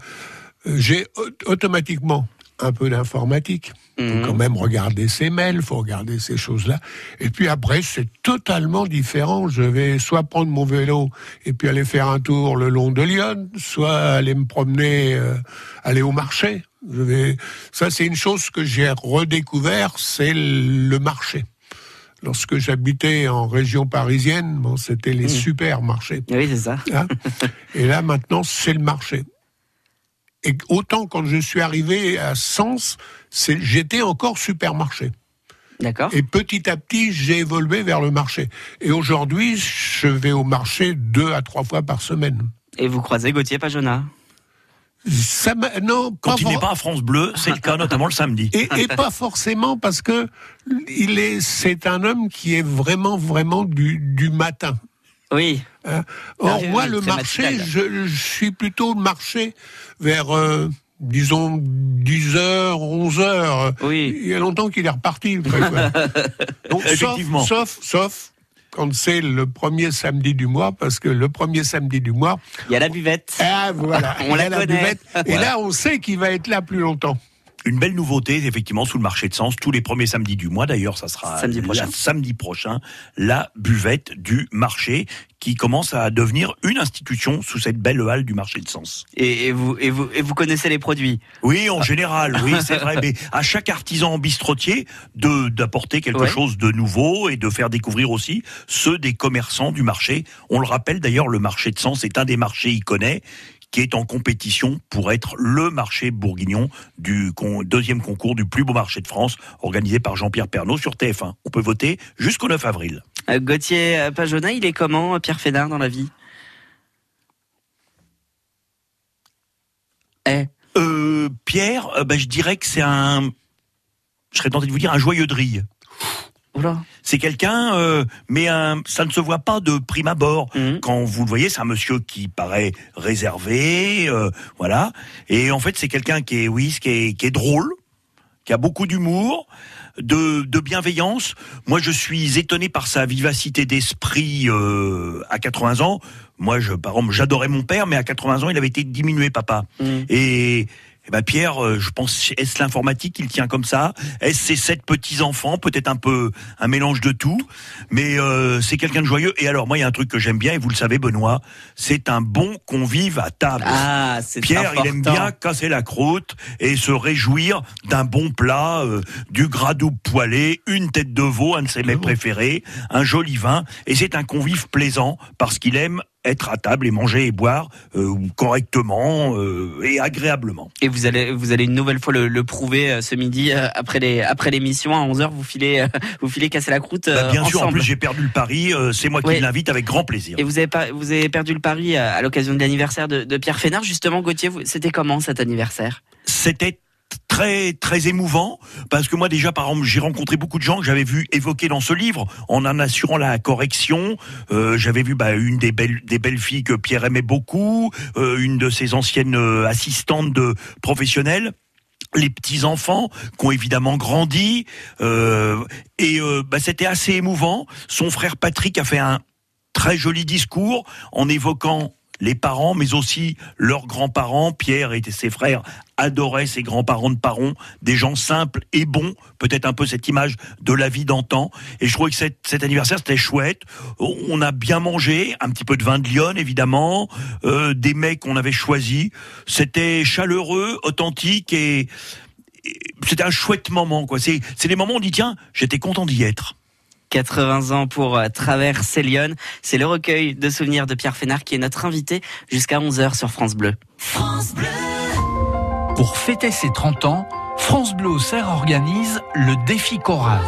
j'ai automatiquement un peu d'informatique. Il mmh. faut quand même regarder ses mails, il faut regarder ces choses-là. Et puis après, c'est totalement différent. Je vais soit prendre mon vélo et puis aller faire un tour le long de Lyon, soit aller me promener, euh, aller au marché. Je vais... Ça, c'est une chose que j'ai redécouvert, c'est le marché. Lorsque j'habitais en région parisienne, bon, c'était les mmh. supermarchés. Oui, c'est ça. Hein ? Et là, maintenant, c'est le marché. Et autant quand je suis arrivé à Sens, c'est, j'étais encore supermarché. D'accord. Et petit à petit, j'ai évolué vers le marché. Et aujourd'hui, je vais au marché deux à trois fois par semaine. Et vous croisez Gauthier Pajonat ? Ça m'a... Non, quand il n'est pas à France Bleu, c'est le cas notamment le samedi. Et, et pas forcément parce que il est, c'est un homme qui est vraiment, vraiment du, du matin. Oui. Hein ? Or, oui, moi, oui, le marché, je, je suis plutôt marché vers, euh, disons, dix heures, onze heures. Oui. Il y a longtemps qu'il est reparti. Donc, effectivement. Sauf, sauf, sauf. Quand c'est le premier samedi du mois, parce que le premier samedi du mois... Il y a la buvette. Ah, voilà. On la, la buvette. Et voilà. Là, on sait qu'il va être là plus longtemps. Une belle nouveauté, effectivement, sous le marché de Sens, tous les premiers samedis du mois, d'ailleurs, ça sera samedi prochain. samedi prochain, la buvette du marché, qui commence à devenir une institution sous cette belle halle du marché de Sens. Et, et, vous, et, vous, et vous connaissez les produits ? Oui, en général, oui, c'est vrai. Mais à chaque artisan bistrotier, de, d'apporter quelque ouais. chose de nouveau et de faire découvrir aussi ceux des commerçants du marché. On le rappelle d'ailleurs, le marché de Sens est un des marchés iconais, qui est en compétition pour être le marché bourguignon du con, deuxième concours du plus beau marché de France, organisé par Jean-Pierre Pernaut sur T F un. On peut voter jusqu'au neuf avril. Euh, Gauthier Pajonat, il est comment, Pierre Fénard, dans la vie ? Eh. Euh, Pierre, euh, bah, je dirais que c'est un... Je serais tenté de vous dire un joyeux drille. Voilà. C'est quelqu'un, euh, mais un, ça ne se voit pas de prime abord. Mmh. Quand vous le voyez, c'est un monsieur qui paraît réservé, euh, voilà. Et en fait, c'est quelqu'un qui est, oui, qui est, qui est drôle, qui a beaucoup d'humour, de, de bienveillance. Moi, je suis étonné par sa vivacité d'esprit euh, à quatre-vingts ans. Moi, je, par exemple, j'adorais mon père, mais à quatre-vingts ans, il avait été diminué, papa. Mmh. Et... Eh ben Pierre, je pense, est-ce l'informatique qu'il tient comme ça? Est-ce ses sept petits-enfants? Peut-être un peu un mélange de tout. Mais euh, c'est quelqu'un de joyeux. Et alors, moi, il y a un truc que j'aime bien, et vous le savez, Benoît, c'est un bon convive à table. Ah, c'est Pierre, important. Il aime bien casser la croûte et se réjouir d'un bon plat, euh, du gradou poêlé, une tête de veau, un de ses mets préférés, un joli vin. Et c'est un convive plaisant parce qu'il aime être à table et manger et boire euh, correctement euh, et agréablement. Et vous allez vous allez une nouvelle fois le, le prouver euh, ce midi euh, après les après l'émission à onze heures. Vous filez euh, vous filez casser la croûte euh, bah bien ensemble. Sûr, en plus j'ai perdu le pari, euh, c'est moi ouais. qui l'invite avec grand plaisir. Et vous avez pas, vous avez perdu le pari à, à l'occasion de l'anniversaire de, de Pierre Fénard justement. Gauthier, vous, c'était comment cet anniversaire? C'était très très émouvant parce que moi déjà par exemple j'ai rencontré beaucoup de gens que j'avais vu évoquer dans ce livre en en assurant la correction. Euh, j'avais vu bah, une des belles des belles filles que Pierre aimait beaucoup, euh, une de ses anciennes euh, assistantes de professionnelles, les petits enfants qui ont évidemment grandi euh, et euh, bah, c'était assez émouvant. Son frère Patrick a fait un très joli discours en évoquant les parents, mais aussi leurs grands-parents. Pierre et ses frères adoraient ses grands-parents de Paron, des gens simples et bons, peut-être un peu cette image de la vie d'antan. Et je trouvais que cet, cet anniversaire, c'était chouette. On a bien mangé, un petit peu de vin de Lyon, évidemment, euh, des mets qu'on avait choisis. C'était chaleureux, authentique et, et c'était un chouette moment, quoi. C'est, c'est les moments où on dit, tiens, j'étais content d'y être. quatre-vingts ans pour traverser Lyon. C'est le recueil de souvenirs de Pierre Fénard qui est notre invité jusqu'à onze heures sur France Bleu. France Bleu. Pour fêter ses trente ans, France Bleu Auxerre organise le défi chorale.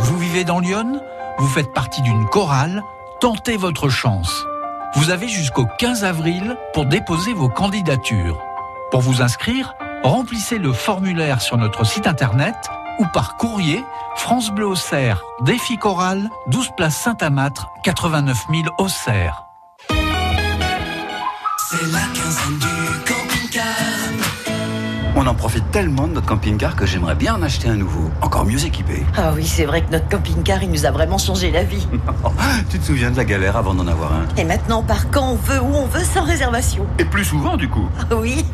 Vous vivez dans Lyon? Vous faites partie d'une chorale? Tentez votre chance. Vous avez jusqu'au quinze avril pour déposer vos candidatures. Pour vous inscrire, remplissez le formulaire sur notre site internet ou par courrier, France Bleu Auxerre, défi chorale, douze place Saint-Amâtre, quatre-vingt-neuf mille Auxerre. C'est la quinzaine du camping-car. On en profite tellement de notre camping-car que j'aimerais bien en acheter un nouveau, encore mieux équipé. Ah oui, c'est vrai que notre camping-car, il nous a vraiment changé la vie. Tu te souviens de la galère avant d'en avoir un? Et maintenant, par quand on veut, où on veut, sans réservation. Et plus souvent, du coup. Ah oui.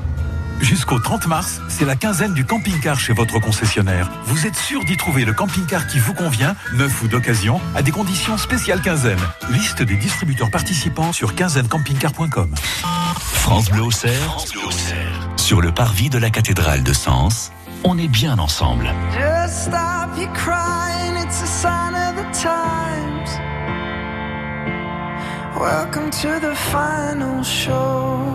Jusqu'au trente mars, c'est la quinzaine du camping-car chez votre concessionnaire. Vous êtes sûr d'y trouver le camping-car qui vous convient, neuf ou d'occasion, à des conditions spéciales quinzaine. Liste des distributeurs participants sur quinzaine camping car point com. France Bleu Auxerre, sur le parvis de la cathédrale de Sens, on est bien ensemble. Just stop your crying, it's a sign of the times. Welcome to the final show.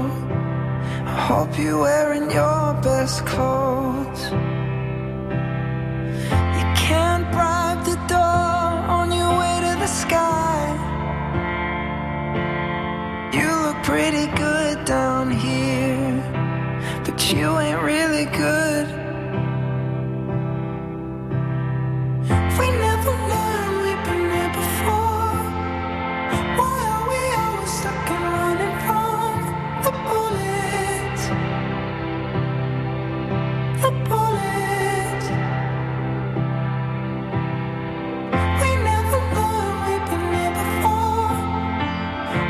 I hope you're wearing your best clothes. You can't bribe the door on your way to the sky. You look pretty good down here, but you ain't really good. We never learned, we've been there before. Why are we always stuck in running from the bullet? The bullets. We never learn, we've been there before.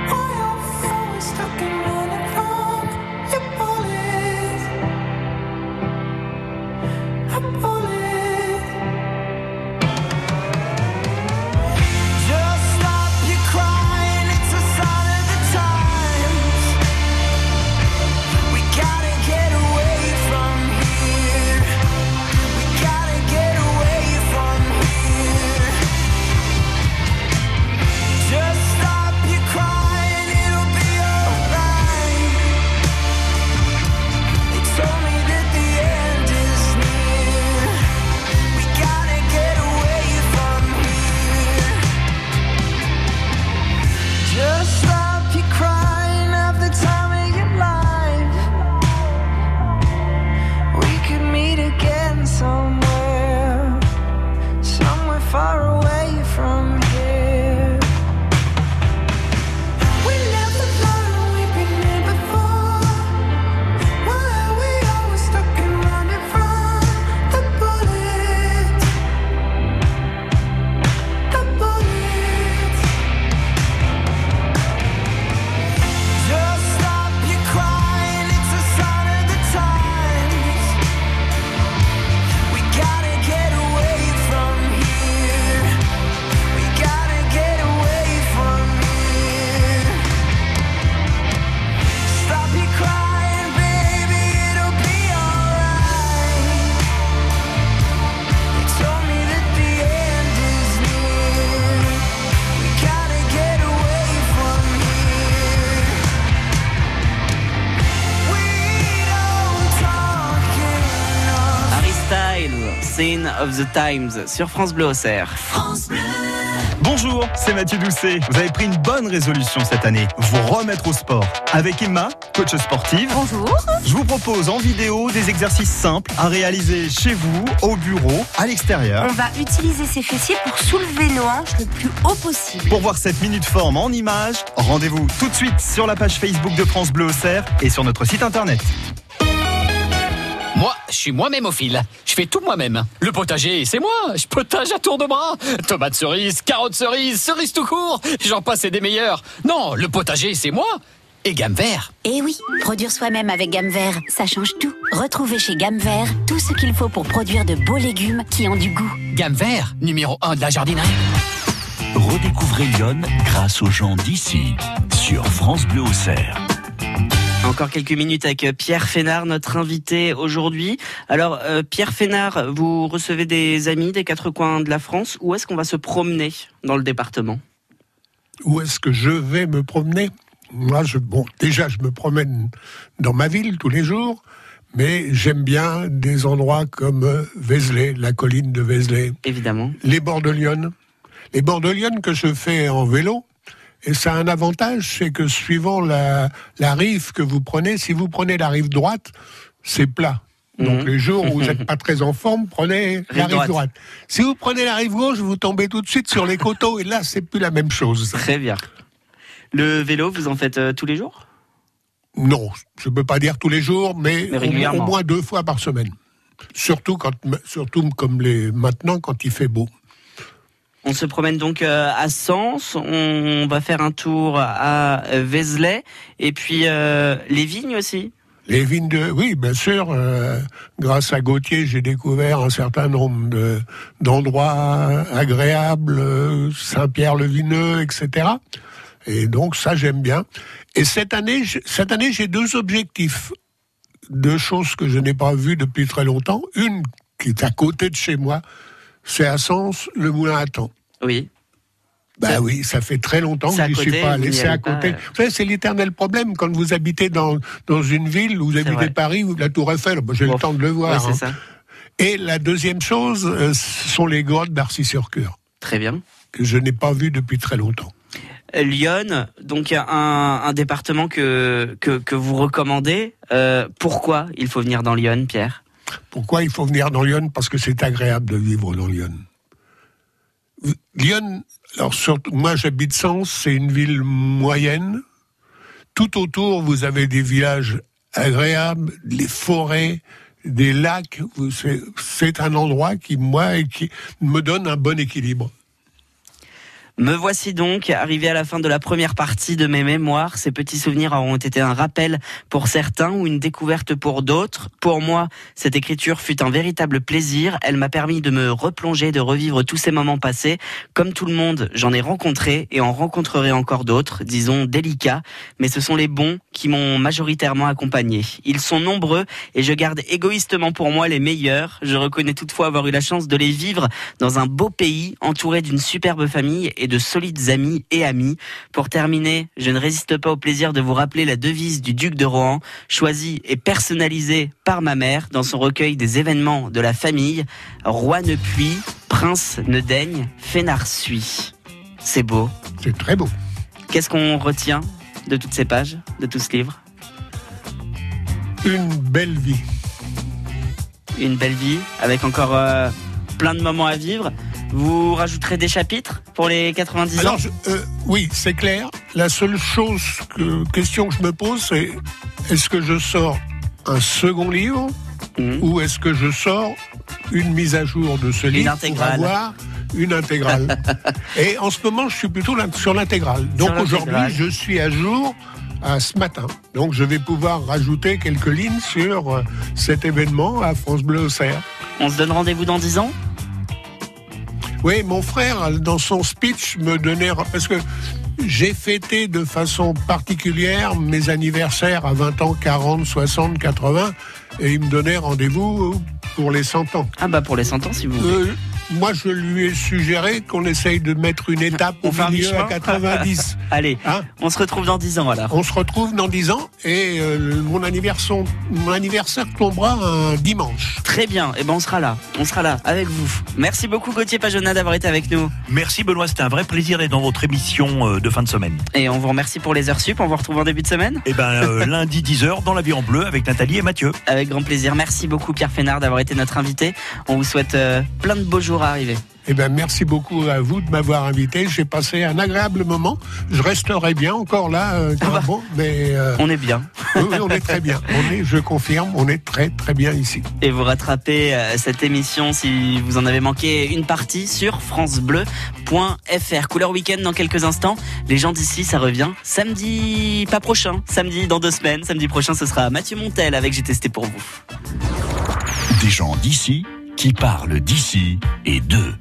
Why are we always stuck in running from the bullets? Sign of the Times sur France Bleu Auxerre. France Bleu. Bonjour, c'est Mathieu Doucet. Vous avez pris une bonne résolution cette année, vous remettre au sport. Avec Emma, coach sportive. Bonjour. Je vous propose en vidéo des exercices simples à réaliser chez vous, au bureau, à l'extérieur. On va utiliser ses fessiers pour soulever nos hanches le plus haut possible. Pour voir cette minute forme en images, rendez-vous tout de suite sur la page Facebook de France Bleu Auxerre et sur notre site internet. Moi, je suis moi-même au fil. Je fais tout moi-même. Le potager, c'est moi. Je potage à tour de bras. Tomates cerises, carottes cerises, cerises tout court. J'en passe et des meilleurs. Non, le potager, c'est moi. Et Gamme Vert. Eh oui, produire soi-même avec Gamme Vert, ça change tout. Retrouvez chez Gamme Vert tout ce qu'il faut pour produire de beaux légumes qui ont du goût. Gamme Vert, numéro un de la jardinerie. Redécouvrez Lyon grâce aux gens d'ici sur France Bleu Auxerre. Encore quelques minutes avec Pierre Fénard, notre invité aujourd'hui. Alors, euh, Pierre Fénard, vous recevez des amis des quatre coins de la France. Où est-ce qu'on va se promener dans le département ? Où est-ce que je vais me promener ? Moi, je, bon, déjà, je me promène dans ma ville tous les jours, mais j'aime bien des endroits comme Vézelay, la colline de Vézelay. Évidemment. Les bords de Lyon. Les bords de Lyon que je fais en vélo. Et ça a un avantage, c'est que suivant la, la rive que vous prenez, si vous prenez la rive droite, c'est plat. Donc mmh. les jours où vous n'êtes pas très en forme, prenez rive la rive droite. droite. Si vous prenez la rive gauche, vous tombez tout de suite sur les coteaux, et là, c'est plus la même chose. Très bien. Le vélo, vous en faites euh, tous les jours ? Non, je ne peux pas dire tous les jours, mais, mais régulièrement. Au, au moins deux fois par semaine. Surtout, quand, surtout comme les, maintenant, quand il fait beau. On se promène donc à Sens, on va faire un tour à Vézelay, et puis euh, les vignes aussi. Les vignes de... Oui, bien sûr, euh, grâce à Gauthier, j'ai découvert un certain nombre de, d'endroits agréables, euh, Saint-Pierre-le-Vineux, et cetera. Et donc ça, j'aime bien. Et cette année, cette année, j'ai deux objectifs. Deux choses que je n'ai pas vues depuis très longtemps. Une qui est à côté de chez moi, c'est à Sens, le Moulin à Thon. Oui. Bah c'est... oui, ça fait très longtemps que je n'y suis pas allé. C'est à côté. Pas... Vous savez, c'est l'éternel problème quand vous habitez dans, dans une ville, vous c'est habitez vrai. Paris, ou la Tour Eiffel, bah, j'ai Ouf. le temps de le voir. Ouais, hein. C'est ça. Et la deuxième chose, euh, ce sont les grottes d'Arcy-sur-Cœur. Très bien. Que je n'ai pas vu depuis très longtemps. Lyon, donc un, un département que, que, que vous recommandez. Euh, pourquoi il faut venir dans Lyon, Pierre ? Pourquoi il faut venir dans Lyon ? Parce que c'est agréable de vivre dans Lyon. Lyon, alors surtout, moi j'habite Sens, c'est une ville moyenne. Tout autour, vous avez des villages agréables, des forêts, des lacs. C'est, c'est un endroit qui, moi, qui me donne un bon équilibre. Me voici donc arrivé à la fin de la première partie de mes mémoires. Ces petits souvenirs auront été un rappel pour certains ou une découverte pour d'autres. Pour moi, cette écriture fut un véritable plaisir. Elle m'a permis de me replonger, de revivre tous ces moments passés. Comme tout le monde, j'en ai rencontré et en rencontrerai encore d'autres, disons délicats. Mais ce sont les bons qui m'ont majoritairement accompagné. Ils sont nombreux et je garde égoïstement pour moi les meilleurs. Je reconnais toutefois avoir eu la chance de les vivre dans un beau pays, entouré d'une superbe famille et de solides amis et amis. Pour terminer, je ne résiste pas au plaisir de vous rappeler la devise du Duc de Rohan, choisie et personnalisée par ma mère dans son recueil des événements de la famille. Roi ne puis, prince ne daigne, Fénard suit. C'est beau. C'est très beau. Qu'est-ce qu'on retient de toutes ces pages, de tout ce livre ? Une belle vie. Une belle vie, avec encore euh, plein de moments à vivre. Vous rajouterez des chapitres pour les quatre-vingt-dix Alors, ans je, euh, oui, c'est clair. La seule chose que, question que je me pose, c'est est-ce que je sors un second livre mmh. ou est-ce que je sors une mise à jour de ce une livre intégrale. Pour avoir une intégrale. Et en ce moment, je suis plutôt sur l'intégrale. Donc sur aujourd'hui, l'intégrale. je suis à jour à ce matin. Donc je vais pouvoir rajouter quelques lignes sur cet événement à France Bleu Auxerre. On se donne rendez-vous dans dix ans ? Oui, mon frère, dans son speech, me donnait... Parce que j'ai fêté de façon particulière mes anniversaires à vingt ans, quarante, soixante, quatre-vingts, et il me donnait rendez-vous pour les cent ans. Ah bah pour les cent ans, si vous voulez. Euh, moi, je lui ai suggéré qu'on essaye de mettre une étape au milieu à quatre-vingt-dix. Allez, hein, on se retrouve dans dix ans alors. On se retrouve dans dix ans et euh, mon, anniversaire, mon anniversaire tombera un dimanche. Très bien, et ben on sera là, on sera là avec vous. Merci beaucoup Gauthier Pajonat d'avoir été avec nous. Merci Benoît, c'était un vrai plaisir d'être dans votre émission de fin de semaine. Et on vous remercie pour les heures sup, on vous retrouve en début de semaine. Et ben euh, lundi dix heures dans La Vie en Bleu avec Nathalie et Mathieu. Avec grand plaisir, merci beaucoup Pierre Fénard d'avoir été notre invité. On vous souhaite euh, plein de beaux jours à arriver. Eh ben, merci beaucoup à vous de m'avoir invité. J'ai passé un agréable moment. Je resterai bien encore là. Euh, ah bah, mais, euh, on est bien. Oui, oui, on est très bien. On est, je confirme, on est très très bien ici. Et vous rattrapez euh, cette émission si vous en avez manqué une partie sur francebleu point fr. Couleur week-end dans quelques instants. Les gens d'ici, ça revient samedi, pas prochain, samedi dans deux semaines. Samedi prochain, ce sera Mathieu Montel avec J'ai testé pour vous. Des gens d'ici qui parlent d'ici et d'eux.